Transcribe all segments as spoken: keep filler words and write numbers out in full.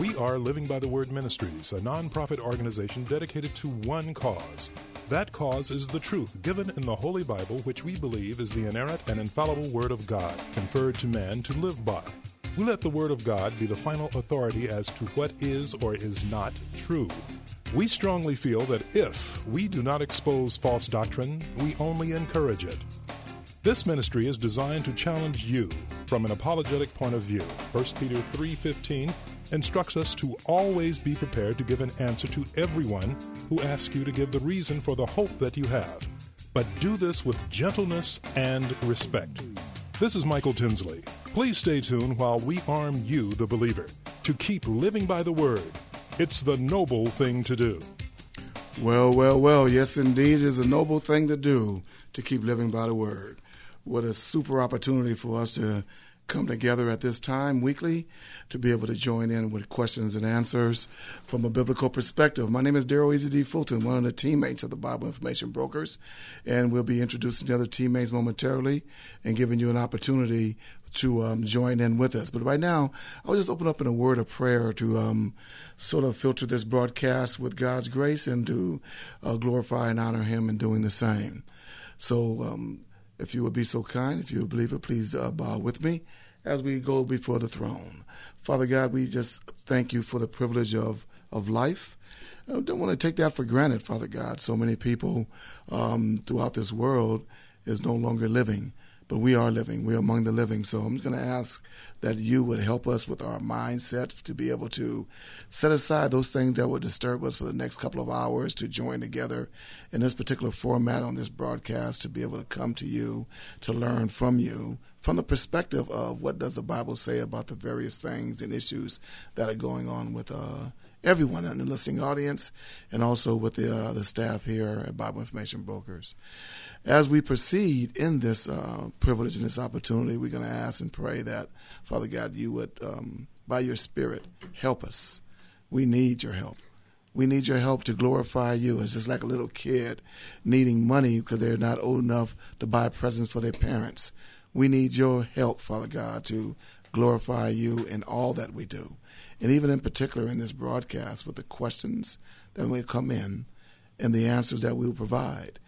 We are Living by the Word Ministries, a nonprofit organization dedicated to one cause. That cause is the truth given in the Holy Bible, which we believe is the inerrant and infallible Word of God, conferred to man to live by. We let the Word of God be the final authority as to what is or is not true. We strongly feel that if we do not expose false doctrine, we only encourage it. This ministry is designed to challenge you from an apologetic point of view. First Peter three fifteen instructs us to always be prepared to give an answer to everyone who asks you to give the reason for the hope that you have, but do this with gentleness and respect. This is Michael Tinsley. Please stay tuned while we arm you, the believer, to keep living by the Word. It's the noble thing to do. Well, well, well, yes, indeed, it is a noble thing to do to keep living by the Word. What a super opportunity for us to come together at this time weekly to be able to join in with questions and answers from a biblical perspective. My name is Darryl E Z D Fulton, one of the teammates of the Bible Information Brokers, and we'll be introducing the other teammates momentarily and giving you an opportunity to um, join in with us. But right now, I'll just open up in a word of prayer to um, sort of filter this broadcast with God's grace and to uh, glorify and honor Him in doing the same. So, um, if you would be so kind, if you're a believer, please uh, bow with me as we go before the throne. Father God, we just thank you for the privilege of, of life. I don't want to take that for granted, Father God. So many people um, throughout this world is no longer living, but we are living. We are among the living. So I'm going to ask that you would help us with our mindset to be able to set aside those things that would disturb us for the next couple of hours, to join together in this particular format on this broadcast, to be able to come to you, to learn from you, from the perspective of what does the Bible say about the various things and issues that are going on with uh, everyone in the listening audience, and also with the uh, the staff here at Bible Information Brokers. As we proceed in this uh, privilege and this opportunity, we're going to ask and pray that, Father God, you would, um, by your Spirit, help us. We need your help. We need your help to glorify you. It's just like a little kid needing money because they're not old enough to buy presents for their parents. We need your help, Father God, to glorify you in all that we do. And even in particular in this broadcast with the questions that will come in and the answers that we will provide.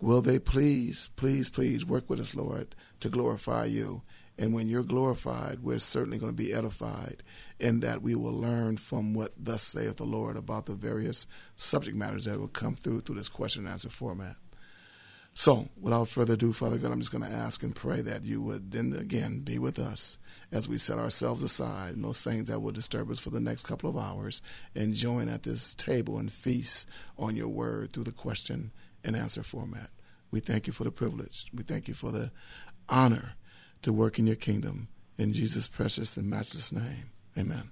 Will they please, please, please work with us, Lord, to glorify you. And when you're glorified, we're certainly going to be edified in that we will learn from what thus saith the Lord about the various subject matters that will come through through this question and answer format. So, without further ado, Father God, I'm just going to ask and pray that you would then again be with us as we set ourselves aside and those things that will disturb us for the next couple of hours and join at this table and feast on your word through the question and answer format. We thank you for the privilege. We thank you for the honor to work in your kingdom. In Jesus' precious and matchless name, amen.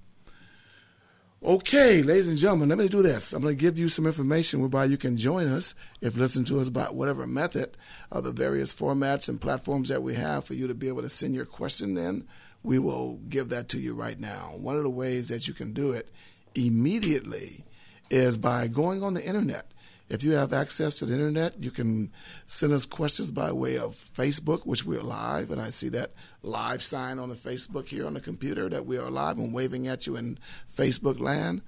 Okay, ladies and gentlemen, let me do this. I'm going to give you some information whereby you can join us if listening to us by whatever method of the various formats and platforms that we have for you to be able to send your question in. We will give that to you right now. One of the ways that you can do it immediately is by going on the internet. If you have access to the internet, you can send us questions by way of Facebook, which we're live, and I see that live sign on the Facebook here on the computer that we are live and waving at you in Facebook land.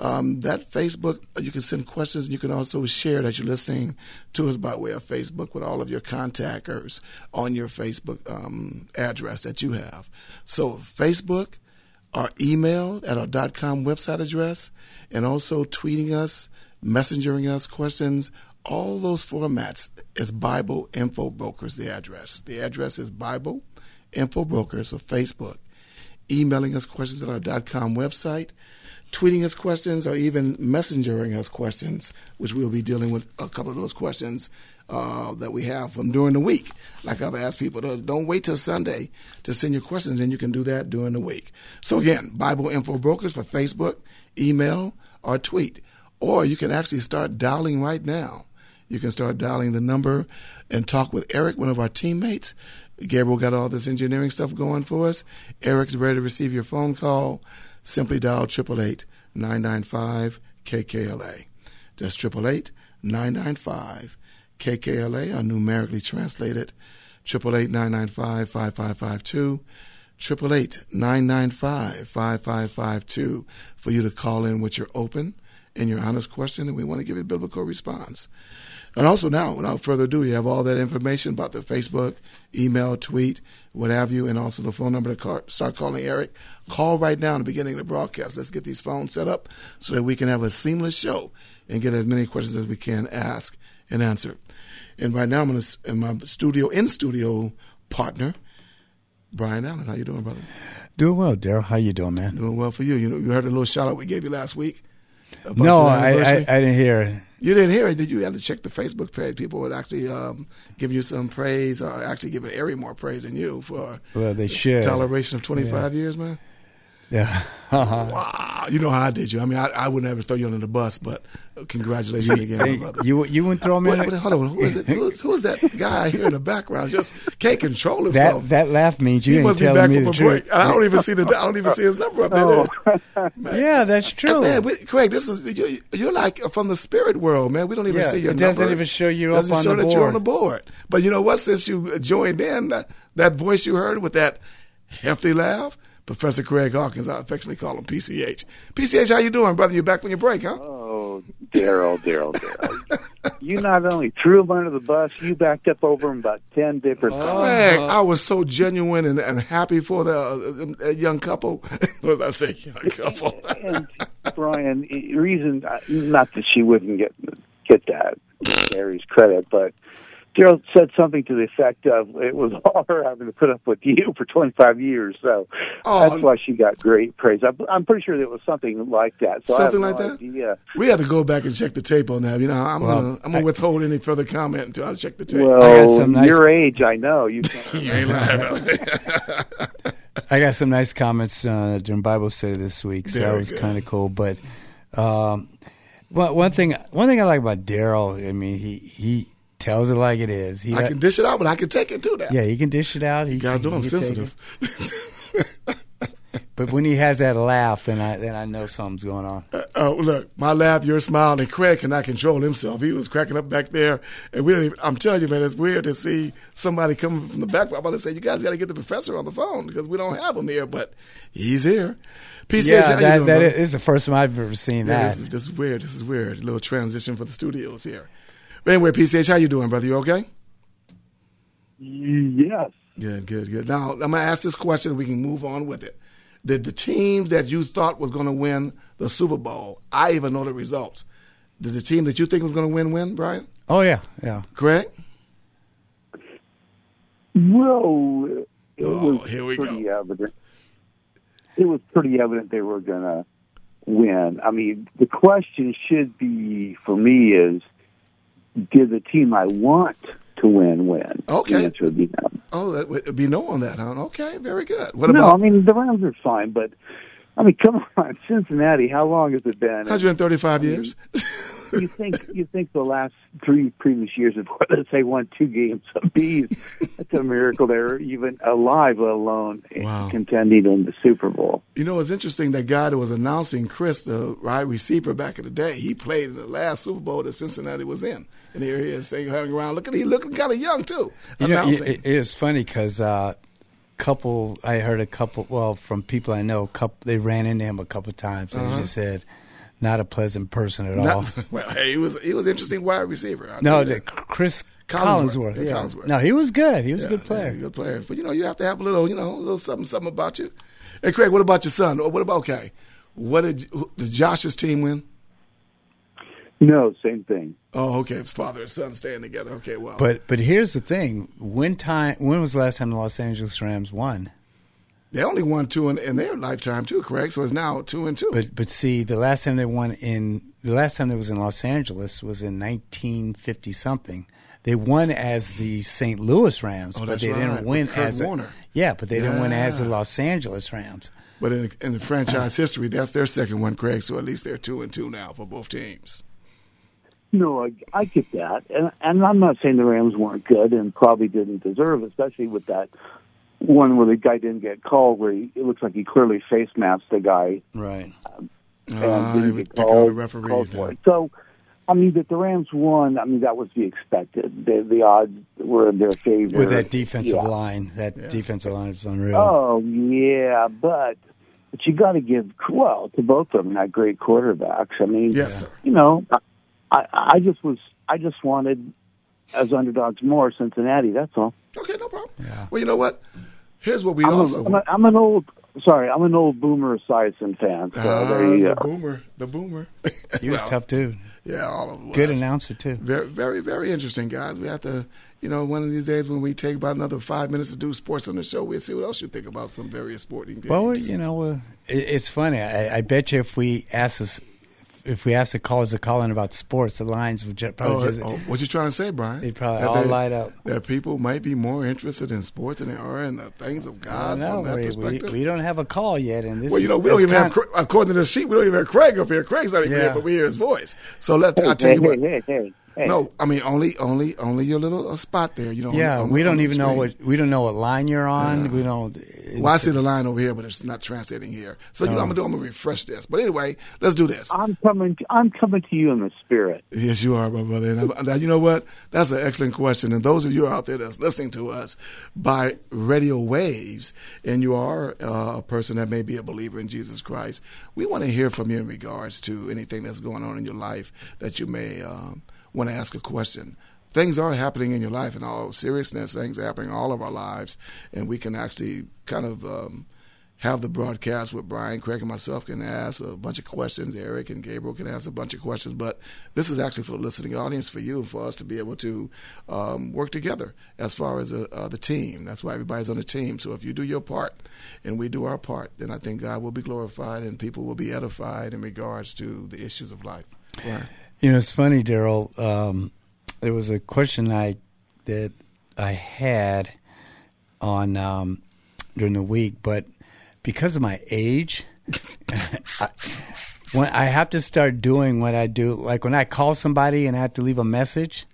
Um, that Facebook, you can send questions, and you can also share that you're listening to us by way of Facebook with all of your contactors on your Facebook um, address that you have. So Facebook, our email at our dot com website address, and also tweeting us, messengering us questions, all those formats is Bible Info Brokers, the address. The address is Bible Info Brokers of Facebook. Emailing us questions at our dot com website, tweeting us questions, or even messengering us questions, which we'll be dealing with a couple of those questions uh, that we have from during the week. Like I've asked people, to, don't wait till Sunday to send your questions, and you can do that during the week. So again, Bible Info Brokers for Facebook, email, or tweet. Or you can actually start dialing right now. You can start dialing the number and talk with Eric, one of our teammates. Gabriel got all this engineering stuff going for us. Eric's ready to receive your phone call. Simply dial eight eight eight, nine nine five, K K L A. That's eight eight eight, nine nine five, K K L A, or numerically translated, eight eight eight, nine nine five, five five five two. eight eight eight, nine nine five, five five five two for you to call in with your open and your honest question, and we want to give it a biblical response. And also now, without further ado, you have all that information about the Facebook, email, tweet, what have you, and also the phone number to call, start calling Eric. Call right now in the beginning of the broadcast. Let's get these phones set up so that we can have a seamless show and get as many questions as we can asked and answered. And right now, I'm going to, and my studio, in-studio partner, Brian Allen. How you doing, brother? Doing well, Darryl. How you doing, man? Doing well for you. You know, you heard the little shout-out we gave you last week? No, I, I, I didn't hear it. You didn't hear it, did you? You had to check the Facebook page. People were actually um, giving you some praise, or actually giving Eric more praise than you for well, they should. Toleration of twenty-five yeah. years, man. Yeah. Uh-huh. Wow. You know how I did you. I mean, I, I would never throw you under the bus, but congratulations again, my brother. You you wouldn't throw me under the bus? Hold on. Who is it? Who's, who's that guy here in the background? Just can't control himself. That, that laugh means you he ain't telling me the truth. He must be back from a break. I don't even see the. I don't even see his number up there. Oh. Man. Yeah, that's true. Man, we, Craig, this is you, you're like from the spirit world, man. We don't even yeah, see your number. It doesn't number. even show you it up on the board. Doesn't show that you're on the board. But you know what? Since you joined in, that, that voice you heard with that hefty laugh. Professor Craig Hawkins, I affectionately call him P C H. P C H, how you doing, brother? You back from your break, huh? Oh, Darryl, Darryl, Darryl. You not only threw him under the bus, you backed up over him about ten different times. Craig, I was so genuine and, and happy for the uh, young couple. What did I say, young couple? And Brian, reason, not that she wouldn't get, get that, Mary's credit, but Darryl said something to the effect of, it was all her having to put up with you for twenty-five years, so oh, that's why she got great praise. I'm pretty sure it was something like that. So something I have no like that? Idea. We had to go back and check the tape on that. You know, I'm well, gonna I'm gonna I, withhold any further comment until I check the tape. Well, nice... your age, I know. You, you ain't lying about it. I got some nice comments uh, during Bible study this week, so that was kind of cool. But um, well, one thing, one thing I like about Darryl, I mean, he he. tells it like it is. He I got, can dish it out, but I can take it too. That yeah, he can dish it out. He gotta do. I'm sensitive. But when he has that laugh, then I then I know something's going on. Uh, oh, look, my laugh, your smile, and Craig cannot control himself. He was cracking up back there, and we don't even, I'm telling you, man, it's weird to see somebody coming from the back. I'm about to say, you guys got to get the professor on the phone because we don't have him here, but he's here. P C H, yeah, that, doing, that is the first time I've ever seen yeah, that. This, this is weird. This is weird. A little transition for the studios here. But anyway, P C H, how you doing, brother? You okay? Yes. Good, good, good. Now, I'm going to ask this question and we can move on with it. Did the team that you thought was going to win the Super Bowl, I even know the results, did the team that you think was going to win win, Brian? Oh, yeah, yeah. Correct? Well, it oh, was here we pretty go. evident. It was pretty evident they were going to win. I mean, the question should be, for me, is, did the team I want to win win? Okay. The answer would be no. Oh, that would be no on that, huh? Okay, very good. What no, about? No, I mean, the Rams are fine, but, I mean, come on, Cincinnati, how long has it been? one hundred thirty-five I mean, years. you think you think the last three previous years of, let's say, won two games apiece, that's a miracle they're even alive, let alone wow. contending in the Super Bowl. You know, it's interesting that guy that was announcing, Chris, the wide receiver back in the day, he played in the last Super Bowl that Cincinnati was in. And here he is hanging around. Look at he looking kind of young, too. You know, it, it is funny because uh, couple, I heard a couple, well, from people I know, couple, they ran into him a couple times and uh-huh. he just said, not a pleasant person at all. Not, well, hey, he was he was an interesting wide receiver. I no, the, Chris Collinsworth. Collinsworth, yeah. Collinsworth. No, he was good. He was yeah, a good player. Yeah, good player. But you know, you have to have a little, you know, a little something, something about you. Hey, Craig, what about your son? Or what about okay? What did did Josh's team win? No, same thing. Oh, okay. It's father and son staying together. Okay, well. But but here's the thing. When time? When was the last time the Los Angeles Rams won? They only won two in, in their lifetime too, correct? So it's now two and two. But but see, the last time they won in the last time they was in Los Angeles was in nineteen fifty something. They won as the Saint Louis Rams, oh, but they right. didn't win Kurt as Warner. A, yeah, but they yeah. didn't win as the Los Angeles Rams. But in, in the franchise history, that's their second one, Craig. So at least they're two and two now for both teams. No, I, I get that, and and I'm not saying the Rams weren't good and probably didn't deserve, especially with that. One where the guy didn't get called, where he, it looks like he clearly face masked the guy, right? Um, and uh, didn't get called, the referees, called for it. So I mean, that the Rams won, I mean, that was to be expected. The, the odds were in their favor. With that defensive yeah. line. That yeah. defensive line is unreal. Oh, yeah, but... But you got to give, well, to both of them, not great quarterbacks. I mean, yes, sir. You know, I, I just was, I just wanted, as underdogs, more Cincinnati. That's all. Okay, no problem. Yeah. Well, you know what? Here's what we I'm also. A, I'm, a, I'm an old, sorry, I'm an old Boomer Esiason fan. So uh, there you the go. Boomer, the Boomer. He was well, tough too. Yeah, all of them. Good announcer too. Very, very, very interesting, guys. We have to. You know, one of these days when we take about another five minutes to do sports on the show, we'll see what else you think about some various sporting games. Well, you know, uh, it, it's funny. I, I bet you if we ask us, if we ask the callers to call in about sports, the lines would probably oh, just... Oh, what you trying to say, Brian? They'd probably that all they, light up. That people might be more interested in sports than they are in the things of God well, no, from that we, perspective. We, we don't have a call yet. And this well, you know, we don't even con- have, according to the sheet, we don't even have Craig up here. Craig's not even yeah. here, but we hear his voice. So let hey, I'll tell hey, you what... Hey, hey, hey. Hey. No, I mean only, only, only your little uh, spot there. You know. Yeah, on, on, we don't even screen. know what we don't know what line you're on. Yeah. We don't. Well, I see the line over here, but it's not translating here. So no. you know, I'm gonna do, I'm gonna refresh this. But anyway, let's do this. I'm coming. To, I'm coming to you in the spirit. Yes, you are, my brother. And I, now you know what? That's an excellent question. And those of you out there that's listening to us by radio waves, and you are uh, a person that may be a believer in Jesus Christ, we want to hear from you in regards to anything that's going on in your life that you may. Um, want to ask a question. Things are happening in your life. In all seriousness, things are happening in all of our lives, and we can actually kind of um, have the broadcast with Brian, Craig, and myself can ask a bunch of questions. Eric and Gabriel can ask a bunch of questions, but this is actually for the listening audience, for you, and for us to be able to um, work together as far as uh, uh, the team. That's why everybody's on the team. So if you do your part and we do our part, then I think God will be glorified and people will be edified in regards to the issues of life. Brian. You know, it's funny, Darryl. Um, there was a question I that I had on um, during the week, but because of my age, I, when I have to start doing what I do. Like when I call somebody and I have to leave a message,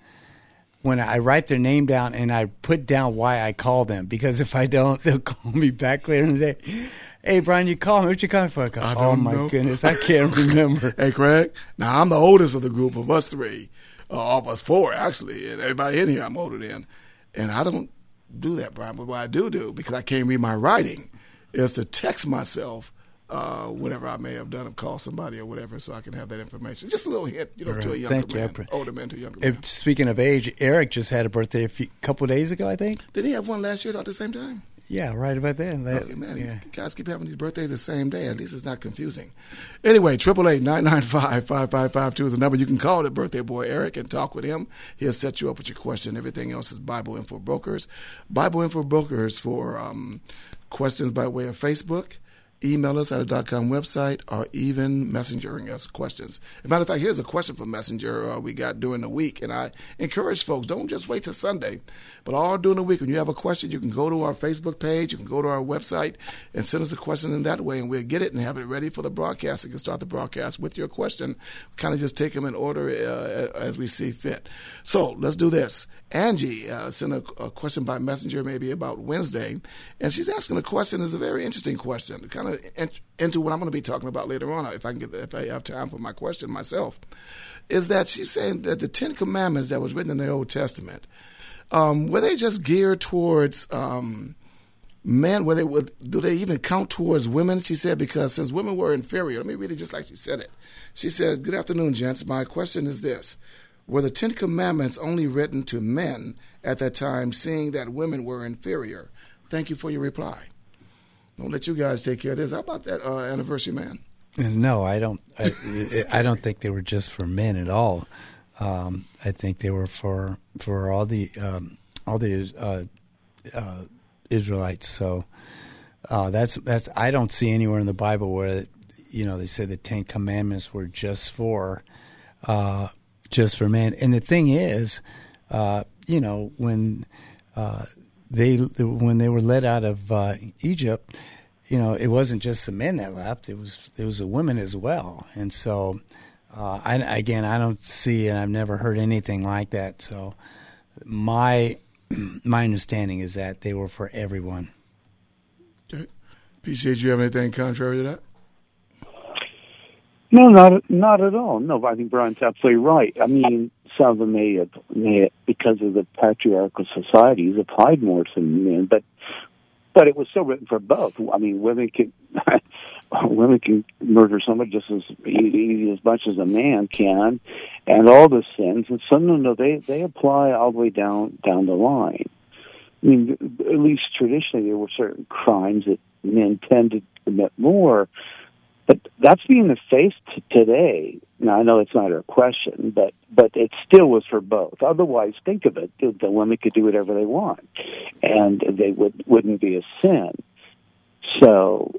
when I write their name down and I put down why I call them, because if I don't, they'll call me back later in the day. Hey, Brian, you call me. What you calling for? I go, I oh, my know. goodness. I can't remember. Hey, Craig. Now, I'm the oldest of the group of us three, uh, of us four, actually, and everybody in here I'm older than. And I don't do that, Brian, but what I do do, because I can't read my writing, is to text myself uh, whatever I may have done and call somebody or whatever so I can have that information. Just a little hint, you know, right. to a younger Thank man, you. older man to a younger if, man. Speaking of age, Eric just had a birthday a few, couple of days ago, I think. Did he have one last year at the same time? Yeah, right about that. that okay, man, yeah. Guys keep having these birthdays the same day. At least it's not confusing. Anyway, eight eight eight, nine nine five, five five five two is the number. You can call the birthday boy, Eric, and talk with him. He'll set you up with your question. Everything else is Bible Info Brokers. Bible Info Brokers for um, questions by way of Facebook. Email us at a dot com website or even messengering us questions. As a matter of fact, here's a question for Messenger uh, we got during the week. And I encourage folks, don't just wait till Sunday, but all during the week when you have a question, you can go to our Facebook page, you can go to our website and send us a question in that way. And we'll get it and have it ready for the broadcast. You can start the broadcast with your question. Kind of just take them in order uh, as we see fit. So let's do this. Angie uh, sent a, a question by Messenger maybe about Wednesday. And she's asking a question. It's a very interesting question. Kind of into what I'm going to be talking about later on, if I can get, if I have time for my question myself, is that she's saying that the Ten Commandments that was written in the Old Testament, um, were they just geared towards um, men? Were they would do they even count towards women? She said because since women were inferior, let me read it just like she said it. She said, "Good afternoon, gents. My question is this: were the Ten Commandments only written to men at that time, seeing that women were inferior? Thank you for your reply." Don't let you guys take care of this. How about that uh, anniversary man? No, I don't. I, I don't think they were just for men at all. Um, I think they were for for all the um, all the uh, uh, Israelites. So uh, that's that's. I don't see anywhere in the Bible where you know they say the Ten Commandments were just for uh, just for men. And the thing is, uh, you know when. Uh, They when they were led out of uh, Egypt, you know, it wasn't just the men that left; it was it was the women as well. And so, uh, I, again, I don't see, and I've never heard anything like that. So, my my understanding is that they were for everyone. Okay, P C H, you have anything contrary to that? No, not not at all. No, I think Brian's absolutely right. I mean, some of them may have, may have, because of the patriarchal societies, applied more to men, but but it was still written for both. I mean, women can women can murder somebody just as easy as much as a man can, and all the sins. And some no, no, they they apply all the way down down the line. I mean, at least traditionally, there were certain crimes that men tended to commit more. But that's being the face t- today. Now, I know it's not a question, but, but it still was for both. Otherwise, think of it. The, the women could do whatever they want, and they would, wouldn't be a sin. So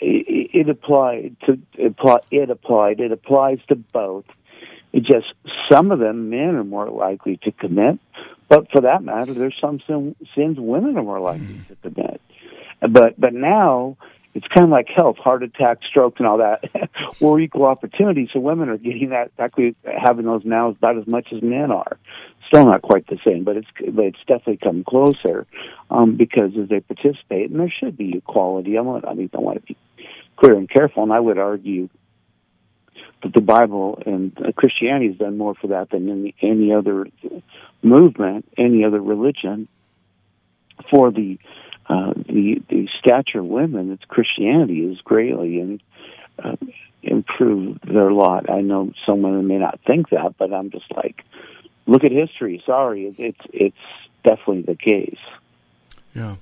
it, it applied to apply, it applied. It applies to both. It just some of them men are more likely to commit, but for that matter, there's some sin, sins women are more likely mm. to commit. But but now... It's kind of like health, heart attack, strokes, and all that. We're equal opportunity, so women are getting that, exactly having those now about as much as men are. Still not quite the same, but it's but it's definitely come closer um, because as they participate, and there should be equality. I want, I mean, I want to be clear and careful, and I would argue that the Bible and Christianity has done more for that than any, any other movement, any other religion for the. Uh, the the stature of women, it's Christianity is greatly and uh, improved their lot. I know some women may not think that, but I'm just like, look at history. Sorry, it, it's it's definitely the case. Yeah,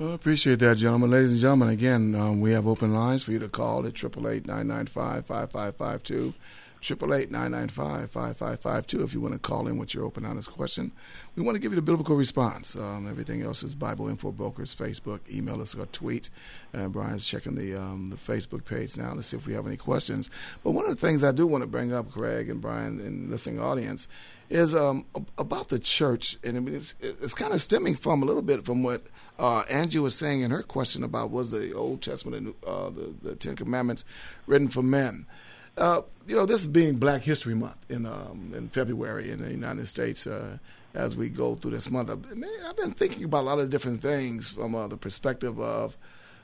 well, I appreciate that, gentlemen, ladies and gentlemen. Again, um, we have open lines for you to call at triple eight nine nine five five five five two. Triple eight nine nine five five five five two. If you want to call in with your open, honest question, we want to give you the biblical response. Um, everything else is Bible Info Brokers, Facebook, email us or tweet. Uh, Brian's checking the um, the Facebook page now. Let's see if we have any questions. But one of the things I do want to bring up, Craig and Brian and listening audience, is um, about the church, and it's, it's kind of stemming from a little bit from what uh, Angie was saying in her question about was the Old Testament, uh, the the Ten Commandments, written for men. Uh, you know, this is being Black History Month in um, in February in the United States. Uh, as we go through this month, I've been thinking about a lot of different things from uh, the perspective of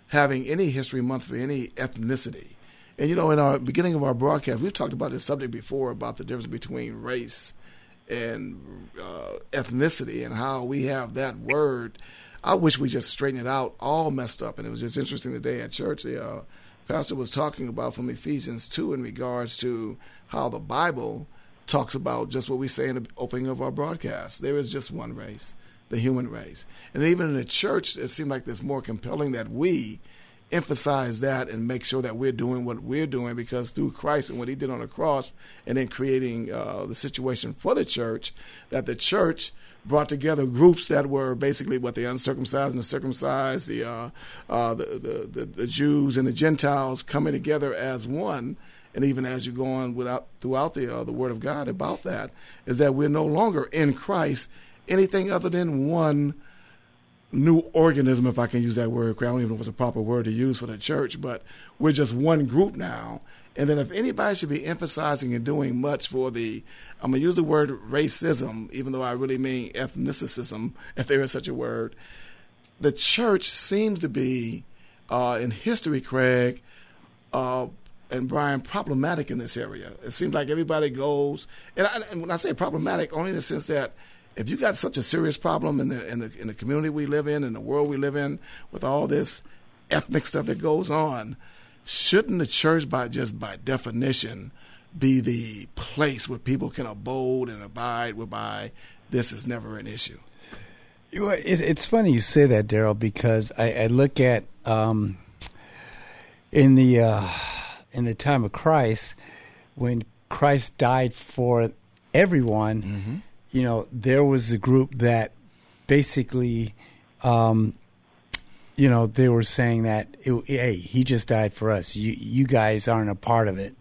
having any history month for any ethnicity. And you know, in our beginning of our broadcast, we've talked about this subject before about the difference between race and uh, ethnicity and how we have that word. I wish we just straightened it out, all messed up. And it was just interesting today at church. They, uh, Pastor was talking about from Ephesians two in regards to how the Bible talks about just what we say in the opening of our broadcast. There is just one race, the human race. And even in the church, it seemed like it's more compelling that we emphasize that and make sure that we're doing what we're doing, because through Christ and what he did on the cross and then creating uh, the situation for the church, that the church brought together groups that were basically what the uncircumcised and the circumcised, the, uh, uh, the, the, the, the Jews and the Gentiles coming together as one. And even as you go on without, throughout the, uh, the Word of God about that, is that we're no longer in Christ anything other than one new organism, if I can use that word. I don't even know what's a proper word to use for the church, but we're just one group now. And then if anybody should be emphasizing and doing much for the, I'm going to use the word racism, even though I really mean ethnicism, if there is such a word, the church seems to be, uh, in history, Craig uh, and Brian, problematic in this area. It seems like everybody goes, and, I, and when I say problematic, only in the sense that if you got such a serious problem in the, in the in the community we live in, in the world we live in, with all this ethnic stuff that goes on, shouldn't the church, by just by definition, be the place where people can abode and abide, whereby this is never an issue? It's funny you say that, Darryl, because I, I look at um, in the uh, in the time of Christ, when Christ died for everyone. Mm-hmm. You know, there was a group that basically, um, you know, they were saying that, it, hey, he just died for us. You, you guys aren't a part of it.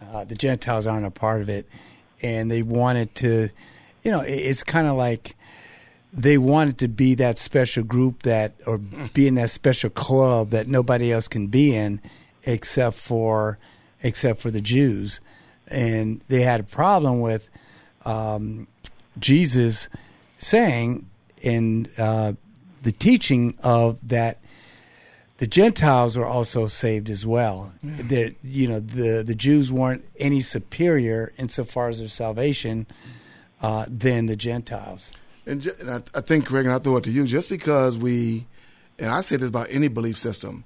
Uh, the Gentiles aren't a part of it. And they wanted to, you know, it, it's kind of like they wanted to be that special group that, or be in that special club that nobody else can be in except for, except for the Jews. And they had a problem with, um, Jesus saying in uh, the teaching of that the Gentiles were also saved as well. They're, you know, the, the Jews weren't any superior insofar as their salvation uh, than the Gentiles. And, ju- and I, I think, Craig, and I'll throw it to you, just because we, and I say this about any belief system,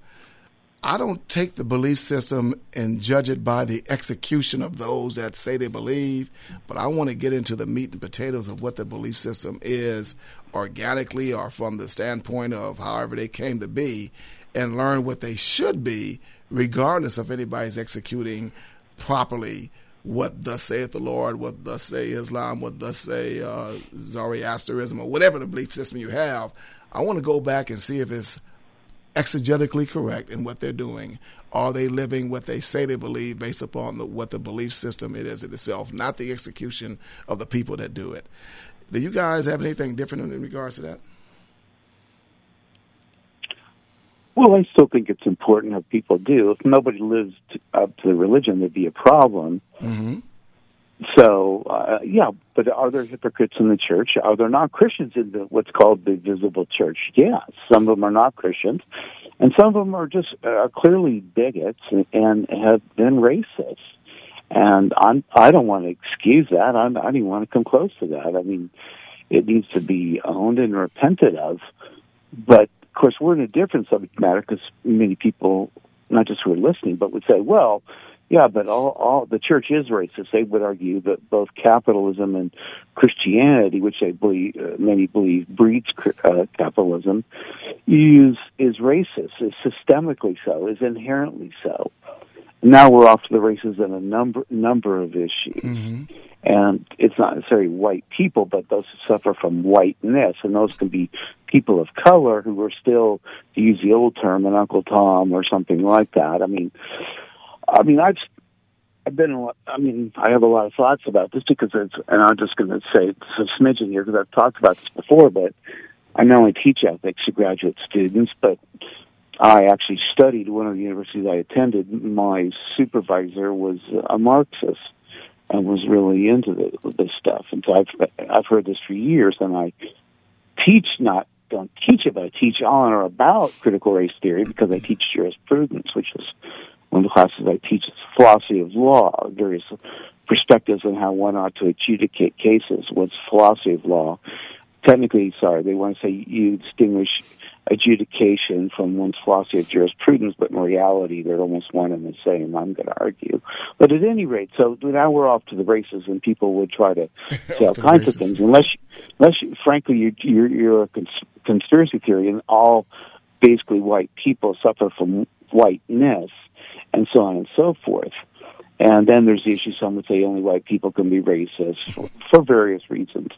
I don't take the belief system and judge it by the execution of those that say they believe, but I want to get into the meat and potatoes of what the belief system is organically or from the standpoint of however they came to be, and learn what they should be regardless of anybody's executing properly what thus saith the Lord, what thus say Islam, what thus say uh, Zoroastrianism, or whatever the belief system you have. I want to go back and see if it's exegetically correct in what they're doing. Are they living what they say they believe based upon the, what the belief system it is in itself, not the execution of the people that do it? Do you guys have anything different in regards to that? Well, I still think it's important that people do. If nobody lives up to the religion, there'd be a problem. Mm-hmm. So, uh, yeah, but are there hypocrites in the church? Are there not Christians in the, what's called the visible church? Yeah, some of them are not Christians, and some of them are just uh, clearly bigots and, and have been racist. And I'm, I don't want to excuse that. I'm, I don't even want to come close to that. I mean, it needs to be owned and repented of. But, of course, we're in a different subject matter because many people, not just who are listening, but would say, well, yeah, but all, all the church is racist. They would argue that both capitalism and Christianity, which they believe, uh, many believe breeds uh, capitalism, is, is racist, is systemically so, is inherently so. Now we're off to the races in a number number of issues. Mm-hmm. And it's not necessarily white people, but those who suffer from whiteness, and those can be people of color who are still, to use the old term, an Uncle Tom or something like that. I mean... I mean, I've, I've been. A lot, I mean, I have a lot of thoughts about this because it's. And I'm just going to say it's a smidgen here because I've talked about this before. But I not only teach ethics to graduate students, but I actually studied one of the universities I attended. My supervisor was a Marxist and was really into the, this stuff. And so I've I've heard this for years, and I teach not. Don't teach it, but I teach on or about critical race theory because I teach jurisprudence, which is. One of the classes I teach is philosophy of law, various perspectives on how one ought to adjudicate cases. What's philosophy of law? Technically, sorry, they want to say you distinguish adjudication from one's philosophy of jurisprudence, but in reality, they're almost one and the same, I'm going to argue. But at any rate, so now we're off to the races, and people would try to say all kinds of things. Unless, unless you, frankly, you, you're, you're a cons- conspiracy theory, and all basically white people suffer from whiteness, and so on and so forth. And then there's the issue, some would say only white people can be racist for, for various reasons,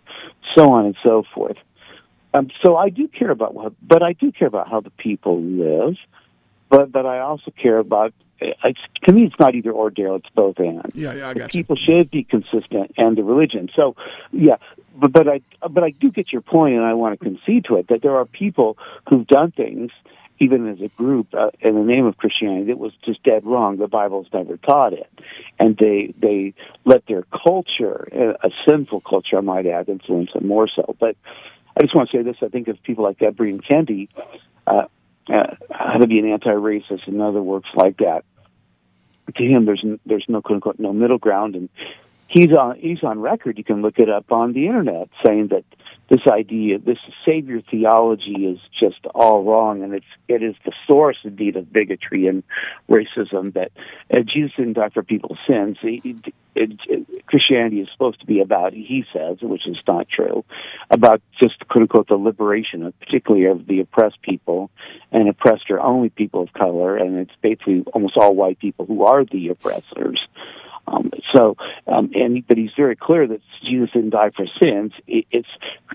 so on and so forth. Um, so I do care about what, but I do care about how the people live, but, but I also care about, it's, to me it's not either or, Darryl, it's both and. Yeah, yeah, I got the you. People should be consistent, and the religion. So, yeah, but, but, I, but I do get your point, and I want to concede to it, that there are people who've done things even as a group, uh, in the name of Christianity, that was just dead wrong. The Bible's never taught it. And they they let their culture, a sinful culture, I might add, influence them more so. But I just want to say this. I think of people like Deborah and Kendi, uh, uh, How to Be an Anti-Racist and other works like that. To him, there's n- there's no, quote, unquote, no middle ground. And he's on, he's on record. You can look it up on the Internet, saying that this idea, this savior theology is just all wrong, and it's, it is the source, indeed, of bigotry and racism, that uh, Jesus didn't die for people's sins. He, it, it, Christianity is supposed to be about, he says, which is not true, about just, quote-unquote, the liberation, of, particularly of the oppressed people, and oppressed are only people of color, and it's basically almost all white people who are the oppressors. Um, so, um, and but he's very clear that Jesus didn't die for sins. It, it's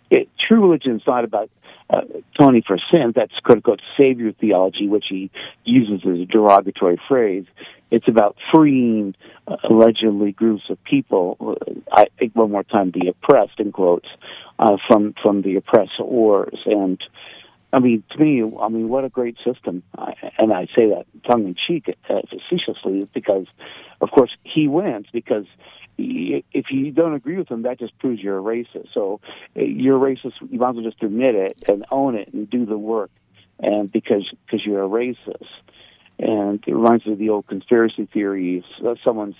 it, true religion is not about uh, atoning for sin. That's quote unquote savior theology, which he uses as a derogatory phrase. It's about freeing uh, allegedly groups of people. I think one more time, the oppressed in quotes uh, from from the oppressors. And I mean, to me, I mean, what a great system. I, and I say that tongue-in-cheek, uh, facetiously, because, of course, he wins, because he, if you don't agree with him, that just proves you're a racist. So uh, you're a racist, you might as well just admit it and own it and do the work and because because you're a racist. And it reminds me of the old conspiracy theories. Uh, someone's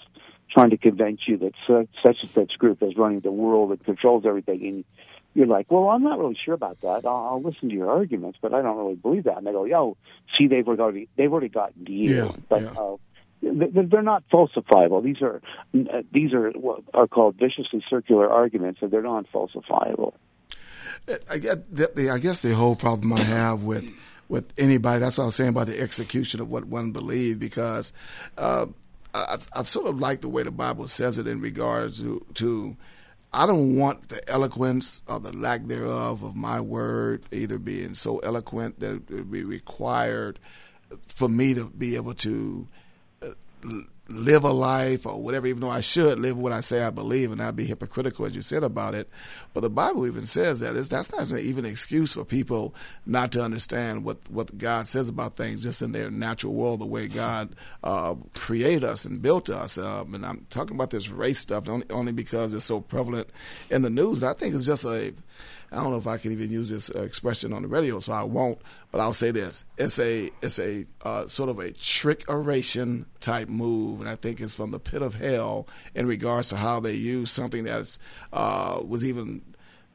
trying to convince you that such, such and such group is running the world and controls everything. And you're like, well, I'm not really sure about that. I'll, I'll listen to your arguments, but I don't really believe that. And they go, yo, see, they've already, they've already gotten to you. Yeah, but yeah. Uh, they, they're not falsifiable. These are uh, these are what are called viciously circular arguments, and they're non-falsifiable. I guess the, the, I guess the whole problem I have with with anybody, that's what I was saying about the execution of what one believes, because uh, I, I sort of like the way the Bible says it in regards to, to I don't want the eloquence or the lack thereof of my word either being so eloquent that it would be required for me to be able to uh, live a life or whatever, even though I should live what I say I believe, and I'd be hypocritical, as you said, about it. But the Bible even says that. It's, that's not even an excuse for people not to understand what, what God says about things just in their natural world, the way God uh, created us and built us. Um, and I'm talking about this race stuff only, only because it's so prevalent in the news. I think it's just a, I don't know if I can even use this expression on the radio, so I won't, but I'll say this. It's a it's a uh, sort of a trickeration type move, and I think it's from the pit of hell in regards to how they use something that uh, was even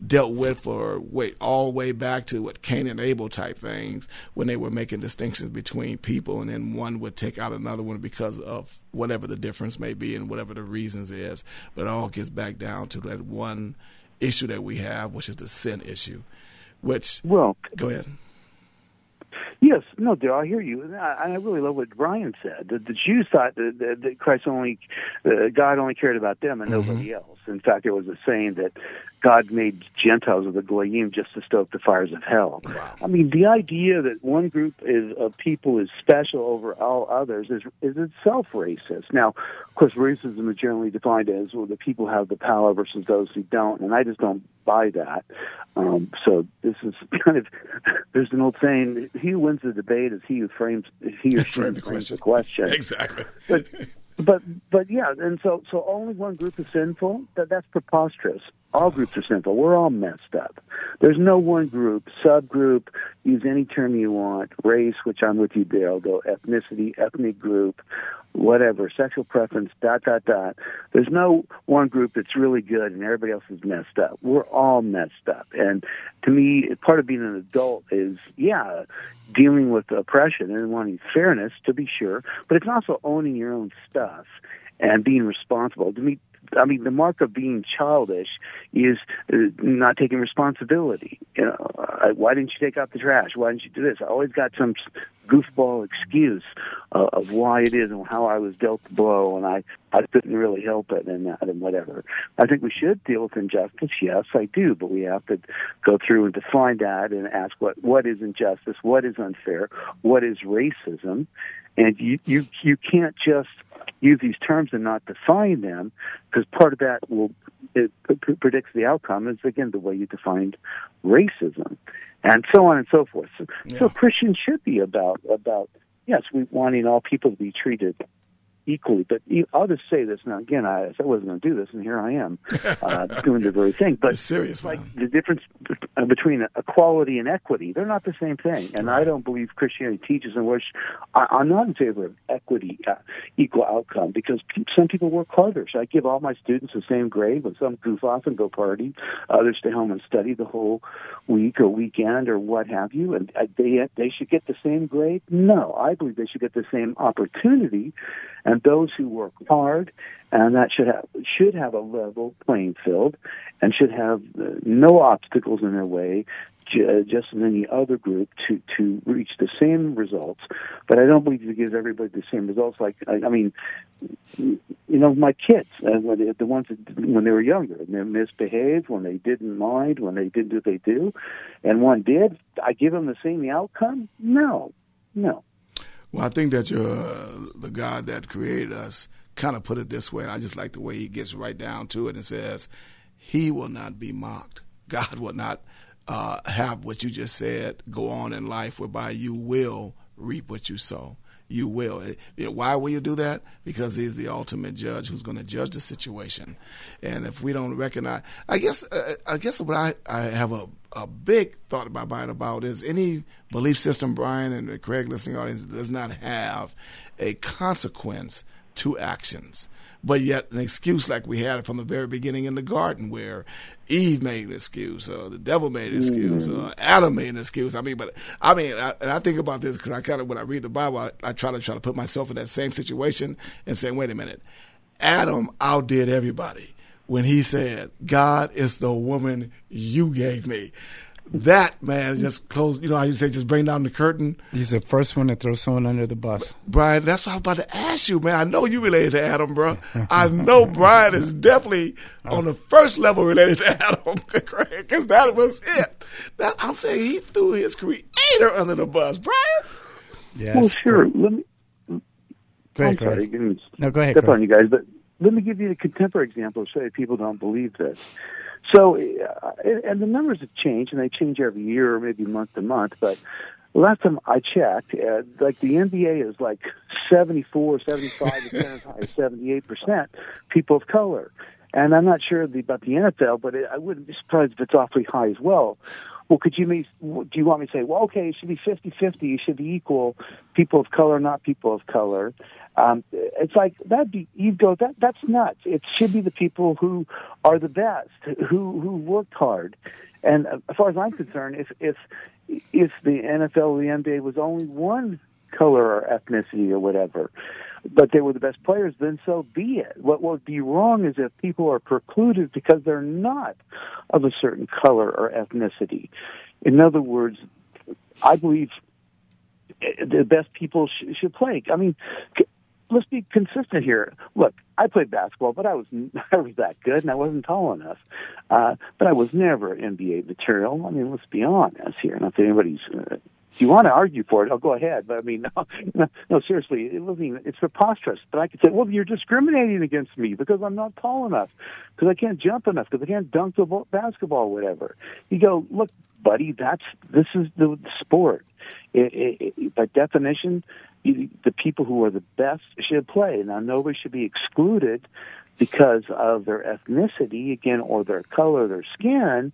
dealt with for wait all the way back to what Cain and Abel type things, when they were making distinctions between people, and then one would take out another one because of whatever the difference may be and whatever the reasons is. But it all gets back down to that one issue that we have, which is the sin issue. Which, well, go ahead. Yes, no, Darryl, I hear you, and I, I really love what Brian said. The, the Jews thought that, that, that Christ only, uh, God only cared about them and mm-hmm. nobody else. In fact, there was a saying that God made Gentiles of the Goyim just to stoke the fires of hell. Wow. I mean, the idea that one group is, of people is special over all others is, is itself racist. Now, of course, racism is generally defined as, well, the people have the power versus those who don't, and I just don't buy that. Um, so this is kind of, there's an old saying, he who wins the debate is he who frames, he or she frames the question. The question. Exactly. But, But but yeah, and so so only one group is sinful. That that's preposterous. All groups are sinful. We're all messed up. There's no one group, subgroup. Use any term you want. Race, which I'm with you, Darryl. Go ethnicity, ethnic group, whatever. Sexual preference. Dot dot dot. There's no one group that's really good and everybody else is messed up. We're all messed up. And to me, part of being an adult is yeah. dealing with oppression and wanting fairness, to be sure, but it's also owning your own stuff and being responsible. To me, I mean, the mark of being childish is not taking responsibility. You know, why didn't you take out the trash? Why didn't you do this? I always got some goofball excuse uh, of why it is and how I was dealt the blow, and I, I couldn't really help it and that and whatever. I think we should deal with injustice, yes, I do, but we have to go through and define that and ask what, what is injustice, what is unfair, what is racism, and you you, you can't just use these terms and not define them, because part of that will it predicts the outcome is, again, the way you defined racism, and so on and so forth. So, yeah. so Christians should be about, about yes, we wanting all people to be treated equally, but I'll just say this now. Again, I, I wasn't going to do this, and here I am uh, doing the very thing. But it's serious, like man. The difference between equality and equity—they're not the same thing. And right. I don't believe Christianity teaches and works. I, I'm not in favor of equity, uh, equal outcome, because pe- some people work harder. So I give all my students the same grade, but some goof off and go party. Others stay home and study the whole week or weekend or what have you. And uh, they they should get the same grade? No, I believe they should get the same opportunity. And And those who work hard, and that should have, should have a level playing field and should have no obstacles in their way, just as any other group, to, to reach the same results. But I don't believe you give everybody the same results. Like, I, I mean, you know, my kids, and when they, the ones that, when they were younger, and they misbehaved, when they didn't mind, when they didn't do what they do, and one did, I give them the same outcome? No, no. Well, I think that you're, uh, the God that created us kind of put it this way, and I just like the way he gets right down to it and says, he will not be mocked. God will not uh, have what you just said go on in life, whereby you will reap what you sow. you will. Why will you do that? Because he's the ultimate judge who's going to judge the situation. And if we don't recognize, I guess I guess what I, I have a, a big thought in my mind about is any belief system, Brian and Craig, listening audience, does not have a consequence to actions. But yet an excuse like we had it from the very beginning in the garden where Eve made an excuse, or the devil made an excuse, mm-hmm. or Adam made an excuse. I mean, but I mean, I, and I think about this because I kind of, when I read the Bible, I, I try to try to put myself in that same situation and say, wait a minute, Adam outdid everybody when he said, God is the woman you gave me. That man just closed, you know how you say just bring down the curtain? He's the first one to throw someone under the bus. Brian, that's what I was about to ask you, man. I know you related to Adam, bro. I know Brian is definitely on the first level related to Adam, because that was it. That, I'm saying he threw his creator under the bus, Brian. Yes. Well, sure. Let me. Go ahead, I'm sorry. Go no, go ahead. Step on you guys, but let me give you the contemporary example. Say people don't believe this. So, and the numbers have changed, and they change every year or maybe month to month, but last time I checked, uh, like the N B A is like seventy-four, seventy-five, as high as seventy-eight percent people of color. And I'm not sure the, about the N F L, but it, I wouldn't be surprised if it's awfully high as well. Well, could you mean, do you want me to say, well, okay, it should be fifty-fifty, it should be equal, people of color, not people of color. Um, it's like, that'd be, you'd go, that, that's nuts. It should be the people who are the best, who, who worked hard. And uh, as far as I'm concerned, if, if, if the N F L or the N B A was only one color or ethnicity or whatever, but they were the best players, then so be it. What would be wrong is if people are precluded because they're not of a certain color or ethnicity. In other words, I believe the best people sh- should play. I mean, c- let's be consistent here. Look, I played basketball, but I was I was that good, and I wasn't tall enough. Uh, but I was never N B A material. I mean, let's be honest here. Not that anybody's... Uh, If you want to argue for it, I'll go ahead. But I mean, no, no, no seriously, it wasn't even, it's preposterous. But I could say, well, you're discriminating against me because I'm not tall enough, because I can't jump enough, because I can't dunk the basketball, whatever. You go, look, buddy, that's this is the sport. It, it, it, by definition, you, the people who are the best should play. Now, nobody should be excluded because of their ethnicity, again, or their color, their skin.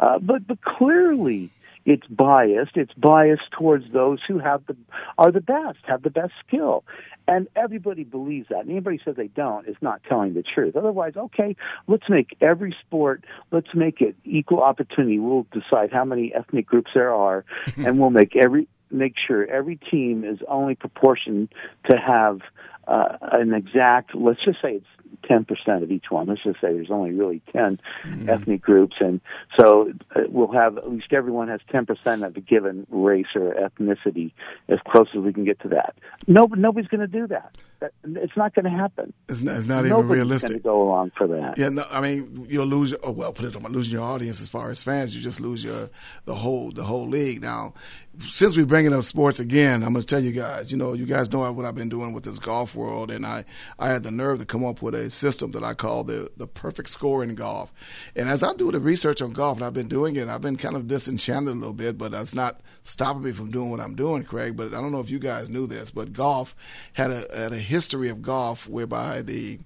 Uh, but but clearly. It's biased. It's biased towards those who have the are the best, have the best skill. And everybody believes that. And anybody says they don't is not telling the truth. Otherwise, okay, let's make every sport, let's make it equal opportunity. We'll decide how many ethnic groups there are, and we'll make every make sure every team is only proportioned to have uh, an exact, let's just say it's ten percent of each one. Let's just say there's only really ten mm-hmm. ethnic groups, and so we'll have at least everyone has ten percent of a given race or ethnicity as close as we can get to that. No, nobody's going to do that. It's not going to happen. It's not, it's not even realistic. Nobody's going to go along for that. Yeah, no, I mean, you'll lose. Your, oh well, put it on losing your audience as far as fans. You just lose your the whole the whole league. Now, since we're bringing up sports again, I'm going to tell you guys. You know, you guys know what I've been doing with this golf world, and I, I had the nerve to come up with a system that I call the the perfect score in golf. And as I do the research on golf, and I've been doing it, I've been kind of disenchanted a little bit, but that's not stopping me from doing what I'm doing, Craig. But I don't know if you guys knew this, but golf had a had a history of golf whereby the,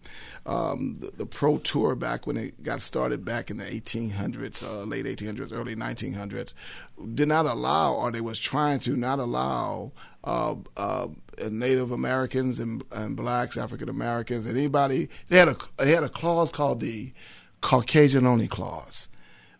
um, the the Pro Tour back when it got started back in the eighteen hundreds, uh, late eighteen hundreds, early nineteen hundreds, did not allow, or they was trying to not allow uh, uh, Native Americans and, and blacks, African Americans, and anybody. They had a they had a clause called the Caucasian Only Clause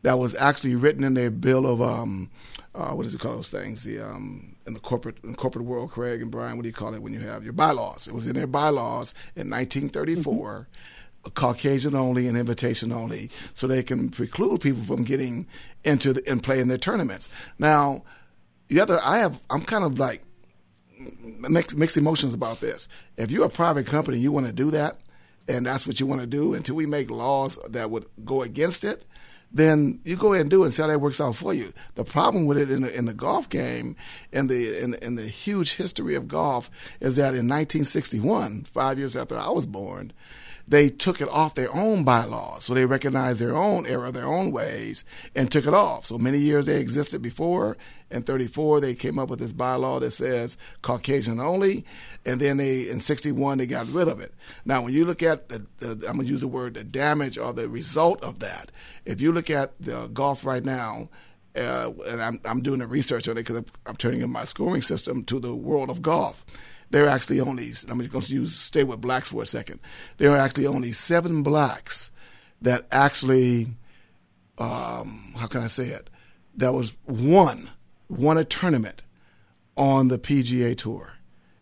that was actually written in their bill of um, uh, what is it called those things the um. In the corporate in the corporate world, Craig and Brian, what do you call it when you have your bylaws? It was in their bylaws in nineteen thirty-four, mm-hmm. Caucasian only and invitation only, so they can preclude people from getting into the, and playing their tournaments. Now, the other, I have, I'm kind of like mixed, mixed emotions about this. If you're a private company, you want to do that, and that's what you want to do. Until we make laws that would go against it, then you go ahead and do it and see how that works out for you. The problem with it in the, in the golf game and the in, in the huge history of golf is that in nineteen sixty-one, five years after I was born, they took it off their own bylaws. So they recognized their own error, their own ways, and took it off. So many years they existed before. In thirty-four, they came up with this bylaw that says Caucasian only. And then they, in sixty-one, they got rid of it. Now, when you look at, the, the I'm going to use the word, the damage or the result of that. If you look at the golf right now, uh, and I'm, I'm doing the research on it because I'm, I'm turning in my scoring system to the world of golf. They're actually only, I'm going to use, stay with blacks for a second. There are actually only seven blacks that actually, um, how can I say it? That was won, won a tournament on the P G A Tour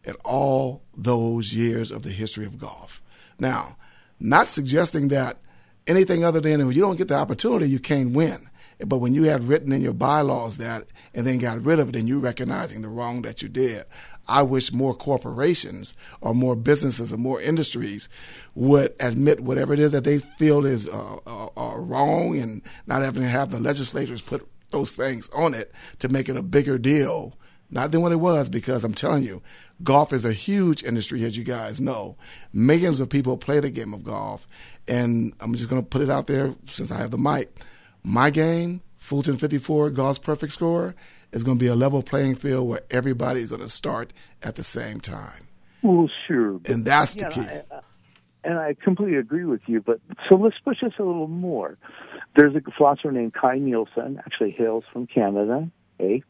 in all those years of the history of golf. Now, not suggesting that anything other than if you don't get the opportunity, you can't win. But when you had written in your bylaws that and then got rid of it and you recognizing the wrong that you did, I wish more corporations or more businesses or more industries would admit whatever it is that they feel is uh, uh, uh, wrong and not having to have the legislators put those things on it to make it a bigger deal. Not than what it was, because I'm telling you, golf is a huge industry, as you guys know. Millions of people play the game of golf. And I'm just going to put it out there since I have the mic. My game, Fulton fifty-four, God's perfect score, is going to be a level playing field where everybody is going to start at the same time. Well, sure. And that's the key. I, I, and I completely agree with you, but so let's push this a little more. There's a philosopher named Kai Nielsen, actually hails from Canada, eh?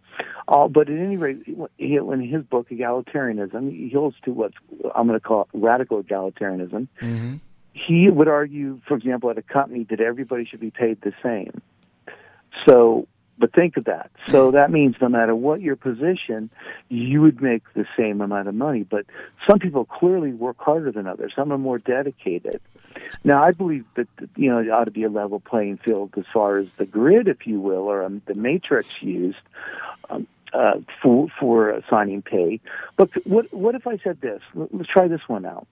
Uh, but at any rate, he, in his book, Egalitarianism, he holds to what I'm going to call radical egalitarianism. Mm-hmm. He would argue, for example, at a company that everybody should be paid the same. So, but think of that. So that means no matter what your position, you would make the same amount of money. But some people clearly work harder than others. Some are more dedicated. Now, I believe that, you know, it ought to be a level playing field as far as the grid, if you will, or um, the matrix used um, uh, for, for assigning pay. But what, what if I said this? Let's try this one out.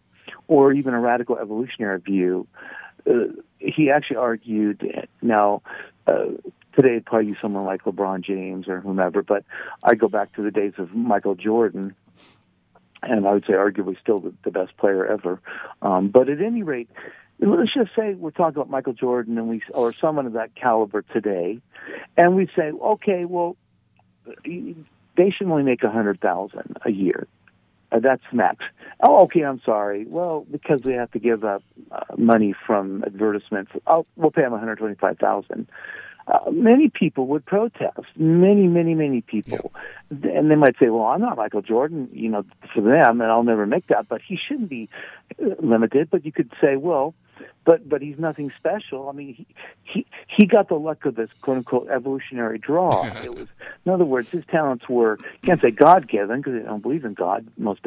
Or even a radical evolutionary view, uh, he actually argued, now, uh, today it'd probably be someone like LeBron James or whomever, but I go back to the days of Michael Jordan, and I would say arguably still the, the best player ever. Um, but at any rate, let's just say we're talking about Michael Jordan and we or someone of that caliber today, and we say, okay, well, they should only make one hundred thousand dollars a year. Uh, that's max. Oh, okay, I'm sorry. Well, because they have to give up uh, money from advertisements, I'll, we'll pay them one hundred twenty-five thousand dollars. Uh, many people would protest, many, many, many people. Yeah. And they might say, well, I'm not Michael Jordan, you know, for them, and I'll never make that, but he shouldn't be limited. But you could say, well, but but he's nothing special. I mean, he he, he got the luck of this, quote-unquote, evolutionary draw. It was, in other words, his talents were, you can't say God-given, because they don't believe in God, most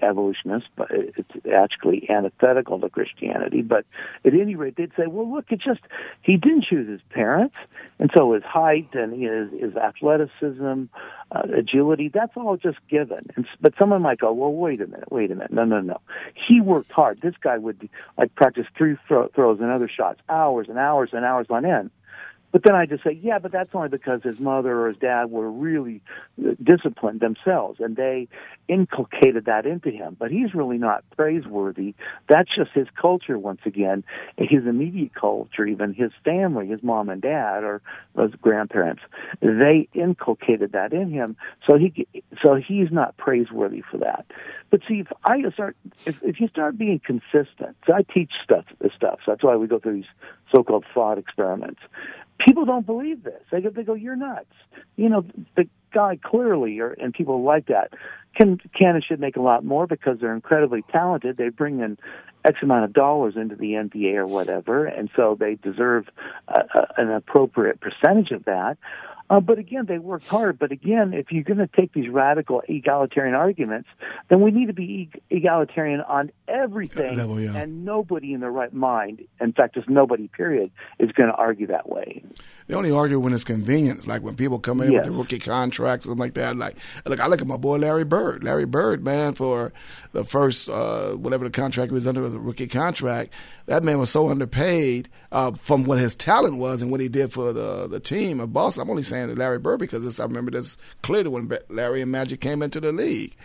evolutionists, but it's actually antithetical to Christianity. But at any rate, they'd say, well, look, it's just, he didn't choose his parents, and so his height and his, his athleticism, uh, agility, that's all just given. And, but someone might go, well, wait a minute, wait a minute, no, no, no. He worked hard. This guy would, like, practice three throw, throws and other shots, hours and hours and hours on end. But then I just say, yeah, but that's only because his mother or his dad were really disciplined themselves, and they inculcated that into him. But he's really not praiseworthy. That's just his culture, once again, his immediate culture, even his family, his mom and dad or his grandparents. They inculcated that in him, so he so he's not praiseworthy for that. But see, if I start, if, if you start being consistent, so I teach stuff, this stuff. So that's why we go through these so-called thought experiments. People don't believe this. They go, they go, you're nuts. You know, the guy clearly, or, and people like that, can, can and should make a lot more because they're incredibly talented. They bring in X amount of dollars into the N B A or whatever, and so they deserve uh, an appropriate percentage of that. Uh, but again, they worked hard. But again, if you're going to take these radical egalitarian arguments, then we need to be egalitarian on everything, level, yeah. And nobody in their right mind, in fact, just nobody, period, is going to argue that way. They only argue when it's convenient, like when people come in yes. with the rookie contracts and like that. Like, look, I look at my boy Larry Bird. Larry Bird, man, for the first, uh, whatever the contract he was under, the rookie contract, that man was so underpaid uh, from what his talent was and what he did for the, the team of Boston. I'm only saying to Larry Bird because this, I remember this clearly when Larry and Magic came into the league.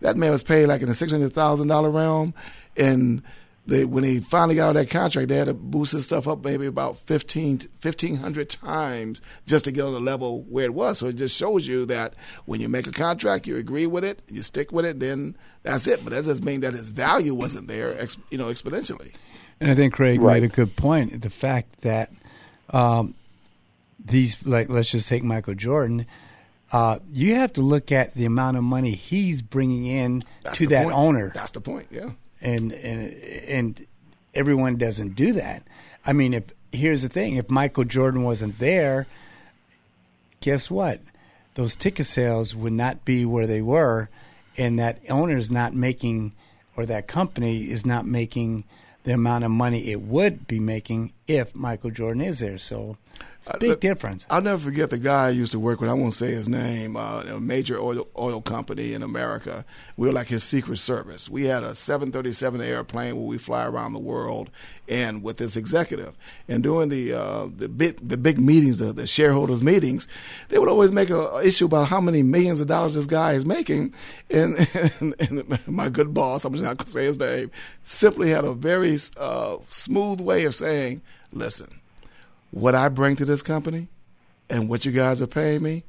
That man was paid like in the six hundred thousand dollars realm, and they, when he finally got out of that contract, they had to boost his stuff up maybe about fifteen, fifteen hundred times just to get on the level where it was. So it just shows you that when you make a contract, you agree with it, you stick with it, then that's it. But that doesn't mean that his value wasn't there, you know, exponentially. And I think Craig right. made a good point. The fact that um, these, like, let's just take Michael Jordan. Uh, you have to look at the amount of money he's bringing in That's to that point. owner. That's the point, yeah. And and and everyone doesn't do that. I mean, if here's the thing: if Michael Jordan wasn't there, guess what? Those ticket sales would not be where they were, and that owner is not making, or that company is not making the amount of money it would be making if Michael Jordan is there. So it's a big uh, look, difference. I'll never forget the guy I used to work with. I won't say his name, uh, a major oil, oil company in America. We were like his Secret Service. We had a seven thirty-seven airplane where we fly around the world, and with this executive. And during the uh, the, big, the big meetings, the, the shareholders meetings, they would always make an issue about how many millions of dollars this guy is making. And, and, and my good boss, I'm just not going to say his name, simply had a very uh, smooth way of saying, listen, what I bring to this company and what you guys are paying me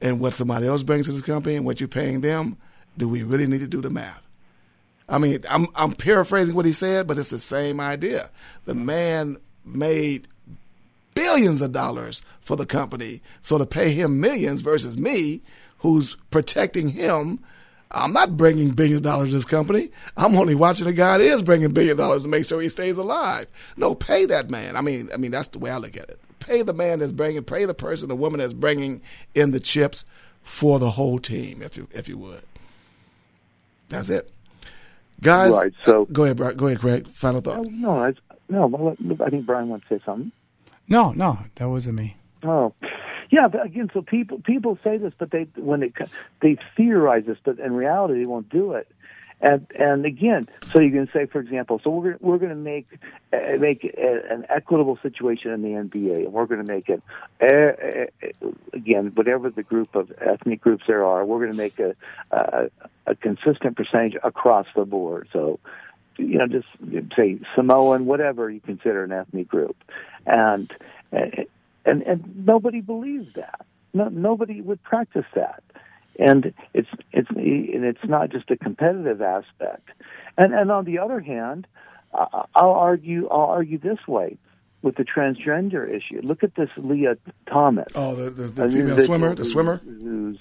and what somebody else brings to this company and what you're paying them, do we really need to do the math? I mean, I'm I'm paraphrasing what he said, but it's the same idea. The man made billions of dollars for the company, so to pay him millions versus me, who's protecting him, I'm not bringing billion dollars to this company. I'm only watching the guy that is bringing billion dollars to make sure he stays alive. No, pay that man. I mean, I mean that's the way I look at it. Pay the man that's bringing, pay the person, the woman that's bringing in the chips for the whole team, if you if you would. That's it, guys. Right. So go ahead, Brian. Go ahead, Craig. Final thought. No, I, no. I think Brian wants to say something. No, no, that wasn't me. Oh. Yeah, but again, so people people say this, but they when they they theorize this, but in reality they won't do it. And and again, so you can say, for example, so we're we're going to make uh, make a, an equitable situation in the N B A, and we're going to make it uh, uh, again whatever the group of ethnic groups there are, we're going to make a, a a consistent percentage across the board. So, you know, just say Samoan, whatever you consider an ethnic group, and. Uh, And, and nobody believes that. No, nobody would practice that. And it's it's and it's not just a competitive aspect. And and on the other hand, I'll argue I'll argue this way with the transgender issue. Look at this Leah Thomas. Oh, the, the, the female swimmer, the swimmer. Who's,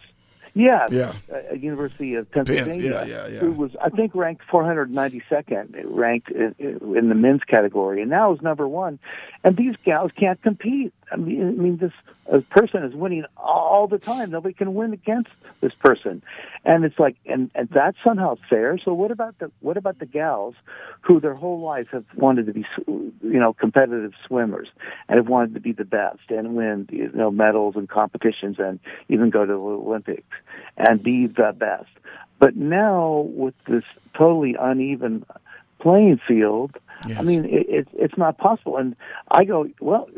yeah, yeah. Uh, University of Pennsylvania. Yeah, yeah, yeah. Who was I think ranked four hundred ninety-second, ranked in, in the men's category, and now is number one. And these gals can't compete. I mean, I mean, this uh, person is winning all the time. Nobody can win against this person, and it's like, and, and that's somehow fair. So what about the what about the gals who their whole life have wanted to be, you know, competitive swimmers and have wanted to be the best and win, you know, medals and competitions and even go to the Olympics and be the best. But now with this totally uneven playing field, yes. I mean, it, it, it's not possible. And I go, well.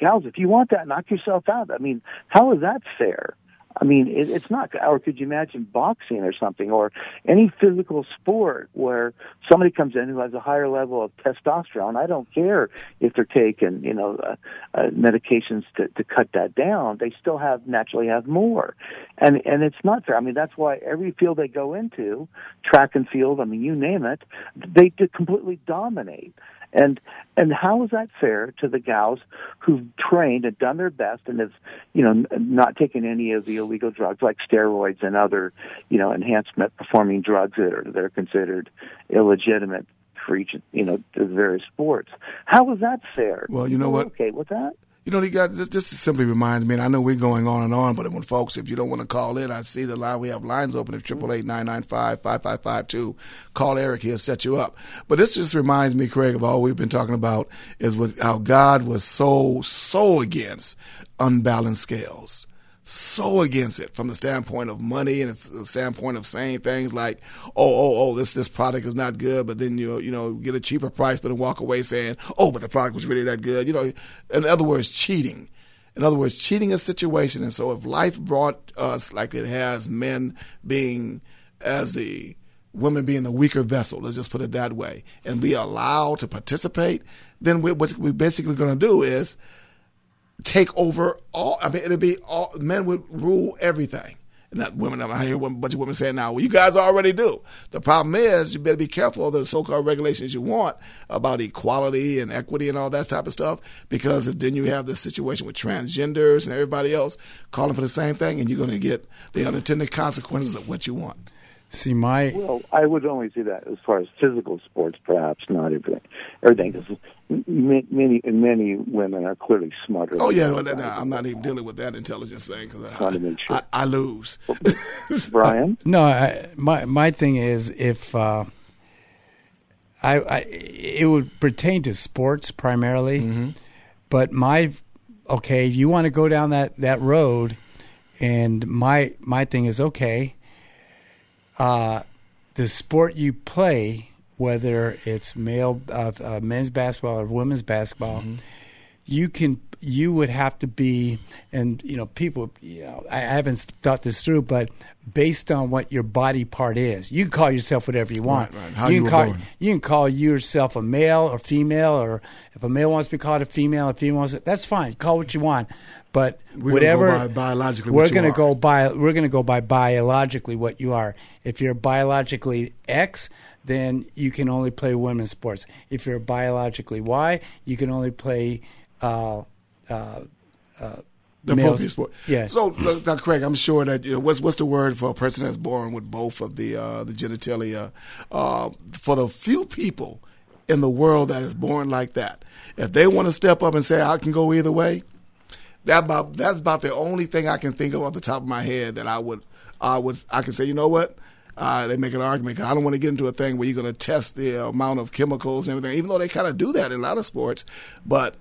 Gals, if you want that, knock yourself out. I mean, how is that fair? I mean, it, it's not. Or could you imagine boxing or something, or any physical sport where somebody comes in who has a higher level of testosterone? I don't care if they're taking, you know, uh, uh, medications to, to cut that down. They still have naturally have more, and and it's not fair. I mean, that's why every field they go into, track and field, I mean, you name it, they completely dominate. And and how is that fair to the gals who've trained and done their best and have, you know, not taken any of the illegal drugs like steroids and other, you know, enhancement performing drugs that are, that are considered illegitimate for each, you know, the various sports? How is that fair? Well, you know what? Okay with that? You know, you got, this, this simply reminds me, and I know we're going on and on, but when folks, if you don't want to call in, I see the line. We have lines open at triple eight, nine nine five, five five five two. Call Eric. He'll set you up. But this just reminds me, Craig, of all we've been talking about is what, how God was so, so against unbalanced scales. So against it from the standpoint of money and the standpoint of saying things like, oh, oh, oh, this this product is not good, but then you you know get a cheaper price, but then walk away saying, oh, but the product was really that good. You know, in other words, cheating. In other words, cheating a situation. And so if life brought us like it has men being as the women being the weaker vessel, let's just put it that way, and be allowed to participate, then we, what we're basically going to do is take over all, I mean, it'll be all, men would rule everything. And not women, I hear a bunch of women saying now, well, you guys already do. The problem is you better be careful of the so-called regulations you want about equality and equity and all that type of stuff, because then you have this situation with transgenders and everybody else calling for the same thing, and you're going to get the unintended consequences of what you want. See, my... Well, I would only see that as far as physical sports, perhaps, not everything. Everything is... Many many women are clearly smarter. Oh, yeah, well, no, I'm not even dealing with that intelligence thing because I, sure. I, I lose. Brian? Uh, no, I, my my thing is if uh, I, I it would pertain to sports primarily, mm-hmm. but my, okay, you want to go down that, that road, and my my thing is, okay, uh, the sport you play, whether it's male, uh, uh, men's basketball or women's basketball, mm-hmm. you can, you would have to be, and you know, people, you know, I, I haven't thought this through, but based on what your body part is, you can call yourself whatever you want. Right, right. How you, you, call, you can call yourself a male or female, or if a male wants to be called a female, a female wants to, that's fine. Call what you want, but we're whatever gonna go by biologically, we're going to go by, we're going to go by biologically what you are. If you're biologically X, then you can only play women's sports. If you're biologically Y, you can only play uh, uh, uh, the appropriate sport. Yeah. So, Doctor Craig, I'm sure that you know, what's what's the word for a person that's born with both of the uh, the genitalia? Uh, for the few people in the world that is born like that, if they want to step up and say I can go either way, that about that's about the only thing I can think of off the top of my head that I would I would I can say, you know what. Uh, they make an argument because I don't want to get into a thing where you're going to test the amount of chemicals and everything, even though they kind of do that in a lot of sports. But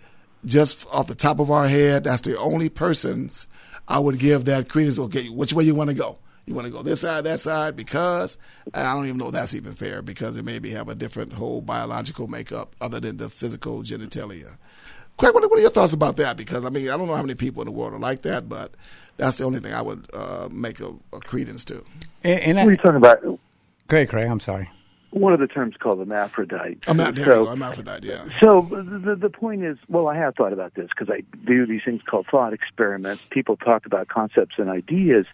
just off the top of our head, that's the only persons I would give that credence. Okay, which way you want to go? You want to go this side, that side, because I don't even know that's even fair because it maybe have a different whole biological makeup other than the physical genitalia. Craig, what are your thoughts about that? Because, I mean, I don't know how many people in the world are like that, but that's the only thing I would uh, make a, a credence to. And, and I, what are you talking about? Go ahead, Craig. I'm sorry. One of the terms called hermaphrodite. Hermaphrodite, so, hermaphrodite yeah. So the, the point is, well, I have thought about this because I do these things called thought experiments. People talk about concepts and ideas.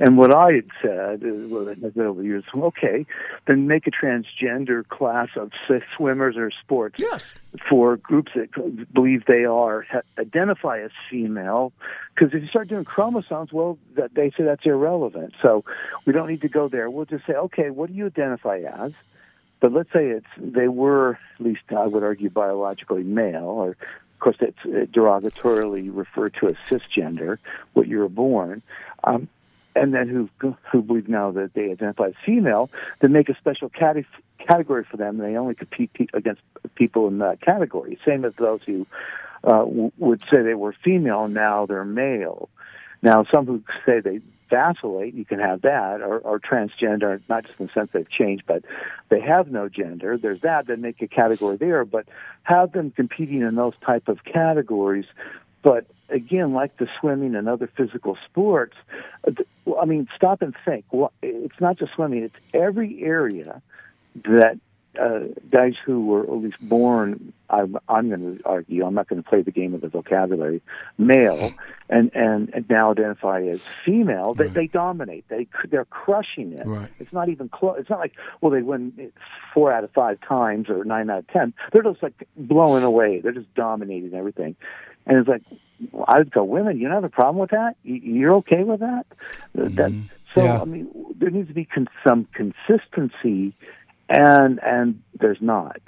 And what I had said, well, I said over the years, okay, then make a transgender class of swimmers or sports yes. for groups that believe they are identify as female. Because if you start doing chromosomes, well, that, they say that's irrelevant. So we don't need to go there. We'll just say, okay, what do you identify as? But let's say it's they were, at least I would argue, biologically male, or of course, it's derogatorily referred to as cisgender, what you were born. Um, And then who who believe now that they identify as female, then make a special cate- category for them. And they only compete pe- against people in that category. Same as those who uh, w- would say they were female, now they're male. Now, some who say they vacillate, you can have that, or, or transgender, not just in the sense they've changed, but they have no gender. There's that, then make a category there. But have them competing in those type of categories. But again, like the swimming and other physical sports, I mean, stop and think. Well, it's not just swimming. It's every area that uh, guys who were at least born, I'm, I'm going to argue, I'm not going to play the game of the vocabulary, male, and, and, and now identify as female, they, right. they dominate. They, they're crushing it. Right. It's not even close. It's not like, well, they win four out of five times or nine out of ten. They're just like blowing away. They're just dominating everything. And it's like, I would go, women, you don't have a problem with that? You're okay with that? Mm-hmm. that so, yeah. I mean, there needs to be con- some consistency, and and there's not.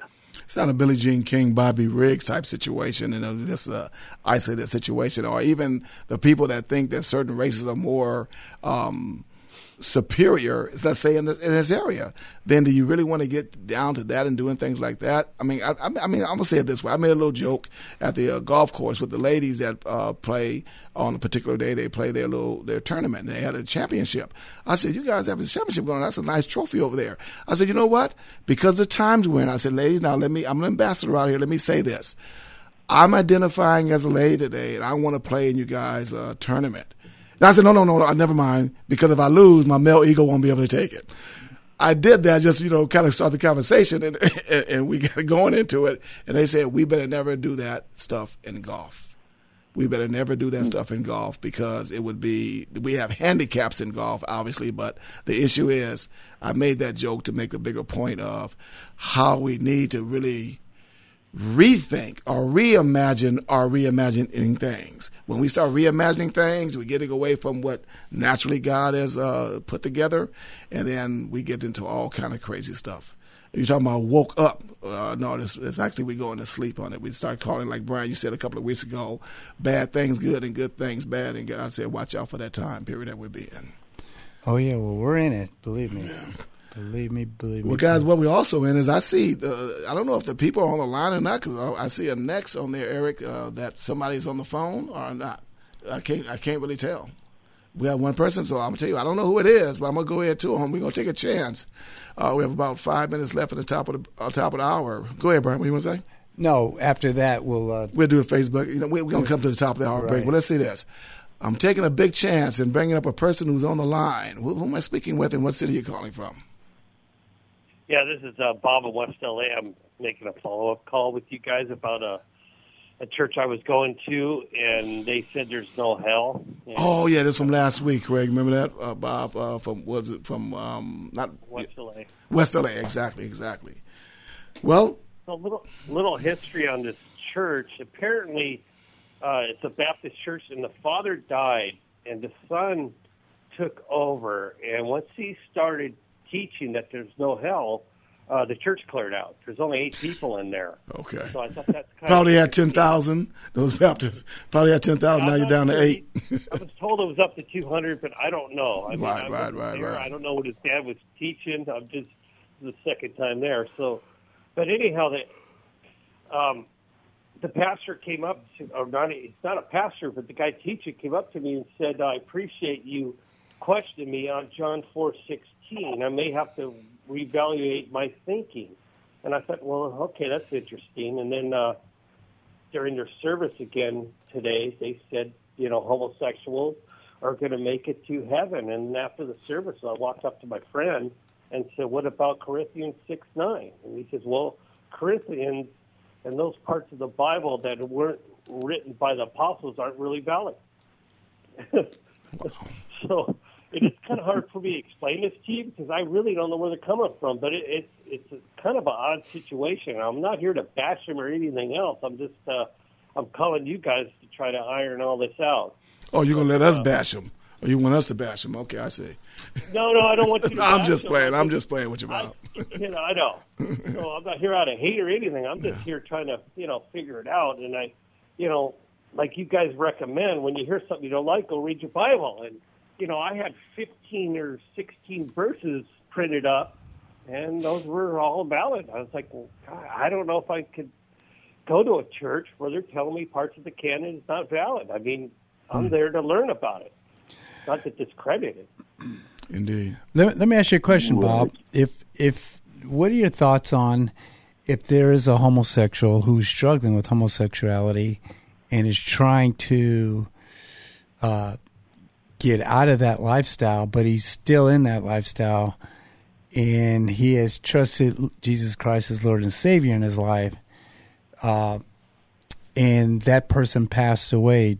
It's not a Billie Jean King, Bobby Riggs type situation, you know, this uh, isolated situation, or even the people that think that certain races are more um, superior, let's say, in this, in this area. Then do you really want to get down to that and doing things like that? I mean, I, I mean, I'm gonna say it this way. I made a little joke at the uh, golf course with the ladies that uh, play on a particular day. They play their little their tournament, and they had a championship. I said, "You guys have a championship going on. That's a nice trophy over there." I said, "You know what? Because the times we're in." I said, "Ladies, now let me. I'm an ambassador out here. Let me say this. I'm identifying as a lady today, and I want to play in you guys' uh, tournament." And I said, no, no, no, no, never mind, because if I lose, my male ego won't be able to take it. I did that just, you know, kind of start the conversation, and, and we got going into it. And they said, we better never do that stuff in golf. We better never do that mm-hmm. stuff in golf, because it would be, we have handicaps in golf, obviously. But the issue is, I made that joke to make a bigger point of how we need to really rethink or reimagine or reimagining things. When we start reimagining things, we're getting away from what naturally God has uh, put together, and then we get into all kind of crazy stuff. You're talking about woke up. Uh, no, it's, it's actually we're going to sleep on it. We start calling, like Brian, you said a couple of weeks ago, bad things good and good things bad, and God said, watch out for that time period that we're in. Oh, yeah, well, we're in it, believe me. Yeah. Believe me, believe me. Well, guys, what we're also in is I see, the, I don't know if the people are on the line or not, because I, I see a next on there, Eric, uh, that somebody's on the phone or not. I can't I can't really tell. We have one person, so I'm going to tell you, I don't know who it is, but I'm going to go ahead to him. We're going to take a chance. Uh, we have about five minutes left at the top of the, uh, top of the hour. Go ahead, Brian, what do you want to say? No, after that, we'll... Uh, we'll do a Facebook. You know, we're going to come to the top of the hour right. break, but let's see this. I'm taking a big chance and bringing up a person who's on the line. Who, who am I speaking with, and what city are you calling from? Yeah, this is uh, Bob in West L A. I'm making a follow-up call with you guys about a a church I was going to, and they said there's no hell. And oh yeah, this from last week, Craig. Remember that, uh, Bob? Uh, from was it from um, not West L A? West L A, exactly, exactly. Well, a little little history on this church. Apparently, uh, it's a Baptist church, and the father died, and the son took over, and once he started teaching that there's no hell, uh, the church cleared out. There's only eight people in there. Okay. So I thought that's kind probably of had ten thousand. Those Baptists probably had ten thousand. Now you're down to eight. I was told it was up to two hundred, but I don't know. I mean, right, I right, right, there. right. I don't know what his dad was teaching. I'm just the second time there. So, but anyhow, the, um, the pastor came up to, or not, it's not a pastor, but the guy teaching came up to me and said, I appreciate you questioning me on John four six. I may have to reevaluate my thinking. And I thought, well, okay, that's interesting. And then uh, during their service again today, they said, you know, homosexuals are going to make it to heaven. And after the service, I walked up to my friend and said, what about Corinthians six nine? And he says, well, Corinthians and those parts of the Bible that weren't written by the apostles aren't really valid. So... it's kind of hard for me to explain this to you because I really don't know where they're coming from, but it, it's it's a, kind of an odd situation. I'm not here to bash them or anything else. I'm just uh, I'm calling you guys to try to iron all this out. Oh, you're going to let us uh, bash them? Or you want us to bash them? Okay, I see. No, no, I don't want you to bash I'm just them. playing. I'm just playing with you, Bob. You know, I know. So I'm not here out of hate or anything. I'm just yeah. here trying to, you know, figure it out. And I, you know, like you guys recommend, when you hear something you don't like, go read your Bible. And you know, I had fifteen or sixteen verses printed up, and those were all valid. I was like, well, God, I don't know if I could go to a church where they're telling me parts of the canon is not valid. I mean, I'm there to learn about it, not to discredit it. Indeed. Let, let me ask you a question, Bob. If, if, what are your thoughts on if there is a homosexual who's struggling with homosexuality and is trying to uh, – get out of that lifestyle, but he's still in that lifestyle, and he has trusted Jesus Christ as Lord and Savior in his life, uh, and that person passed away?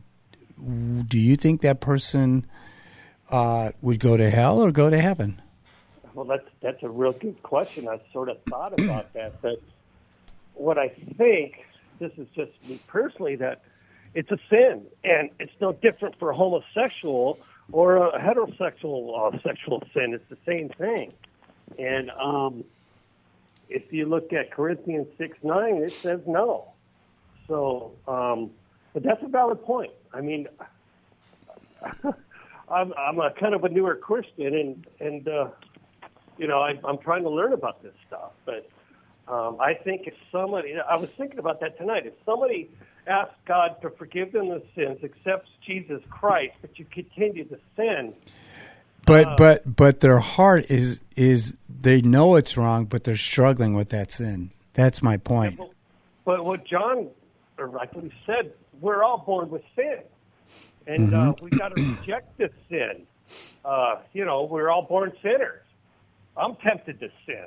Do you think that person uh, would go to hell or go to heaven? Well, that's that's a real good question. I sort of thought about that, but what I think, this is just me personally, that it's a sin, and it's no different for a homosexual or a heterosexual uh, sexual sin. It's the same thing. And um, if you look at Corinthians six nine, it says no. So, um, but that's a valid point. I mean, I'm, I'm a kind of a newer Christian, and, and uh, you know, I, I'm trying to learn about this stuff. But um, I think if somebody, I was thinking about that tonight, if somebody ask God to forgive them their sins, accepts Jesus Christ, but you continue to sin. But uh, but but their heart is is they know it's wrong, but they're struggling with that sin. That's my point. But, but what John, or I believe, said, we're all born with sin, and mm-hmm. uh, we got to reject this sin. Uh, you know, we're all born sinners, I'm tempted to sin,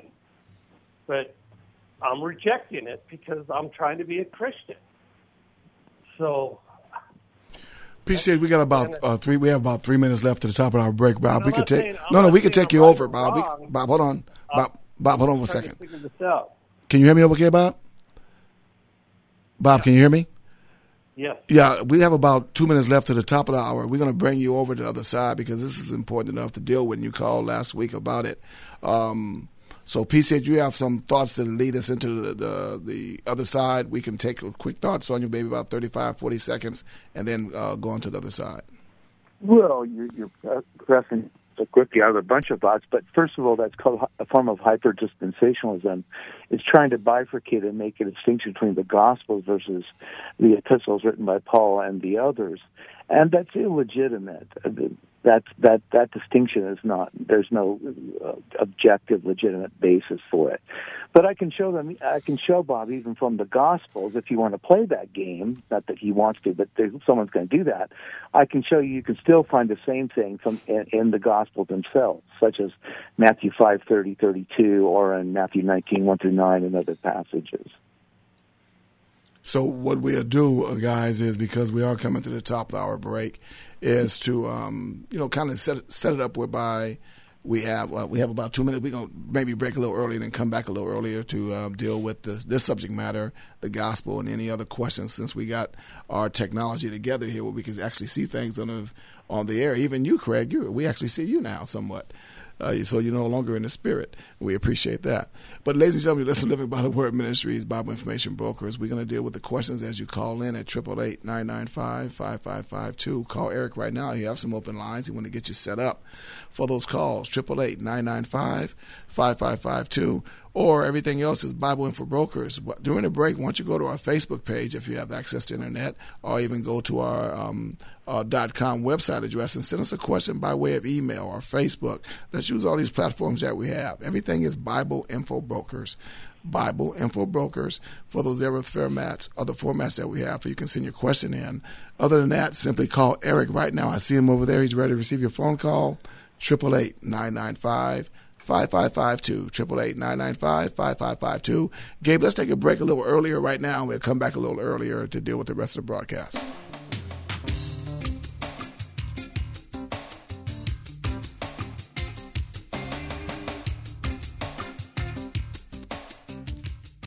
but I'm rejecting it because I'm trying to be a Christian. So, P C H, we got about uh, three. We have about three minutes left to the top of our break, Bob. We could take saying, no, no. We could take I'm you over, Bob. We, Bob, hold on, Bob. Bob, hold on for a second. Can you hear me? Okay, Bob. Bob, yeah. Can you hear me? Yes. Yeah, we have about two minutes left to the top of the hour. We're going to bring you over to the other side because this is important enough to deal with. You called last week about it. Um, so, P C H, you have some thoughts that lead us into the, the the other side. We can take quick thoughts on you, maybe about thirty-five, forty seconds, and then uh, go on to the other side. Well, you're, you're pressing so quickly out of a bunch of thoughts, but first of all, that's called a form of hyper-dispensationalism. It's trying to bifurcate and make a distinction between the Gospels versus the epistles written by Paul and the others, and that's illegitimate. That that that distinction is not. There's no uh, objective, legitimate basis for it. But I can show them. I can show Bob even from the Gospels if you want to play that game. Not that he wants to, but someone's going to do that. I can show you. You can still find the same thing from in, in the Gospels themselves, such as Matthew five thirty, thirty-two, or in Matthew nineteen, one through nine, and other passages. So what we'll do, guys, is because we are coming to the top of our break, is to um, you know kind of set set it up whereby we have uh, we have about two minutes. We're gonna maybe break a little early and then come back a little earlier to uh, deal with this, this subject matter, the gospel, and any other questions. Since we got our technology together here, where we can actually see things on the on the air. Even you, Craig, you we actually see you now somewhat. Uh, so you're no longer in the spirit. We appreciate that. But ladies and gentlemen, listen to Living by the Word Ministries, Bible Information Brokers. We're going to deal with the questions as you call in at eight eight eight, nine nine five, five five five two. Call Eric right now. You have some open lines. He want to get you set up for those calls, eight eight eight, nine nine five, five five five two. Or everything else is Bible Info Brokers. During the break, why don't you go to our Facebook page if you have access to internet, or even go to our um, uh, .com website address and send us a question by way of email or Facebook. Let's use all these platforms that we have. Everything is Bible Info Brokers. Bible Info Brokers for those other formats, other formats that we have, so you can send your question in. Other than that, simply call Eric right now. I see him over there. He's ready to receive your phone call. eight eight eight, nine nine five, five five five two, eight eight eight, nine nine five, five five five two. Gabe, let's take a break a little earlier right now. We'll come back a little earlier to deal with the rest of the broadcast.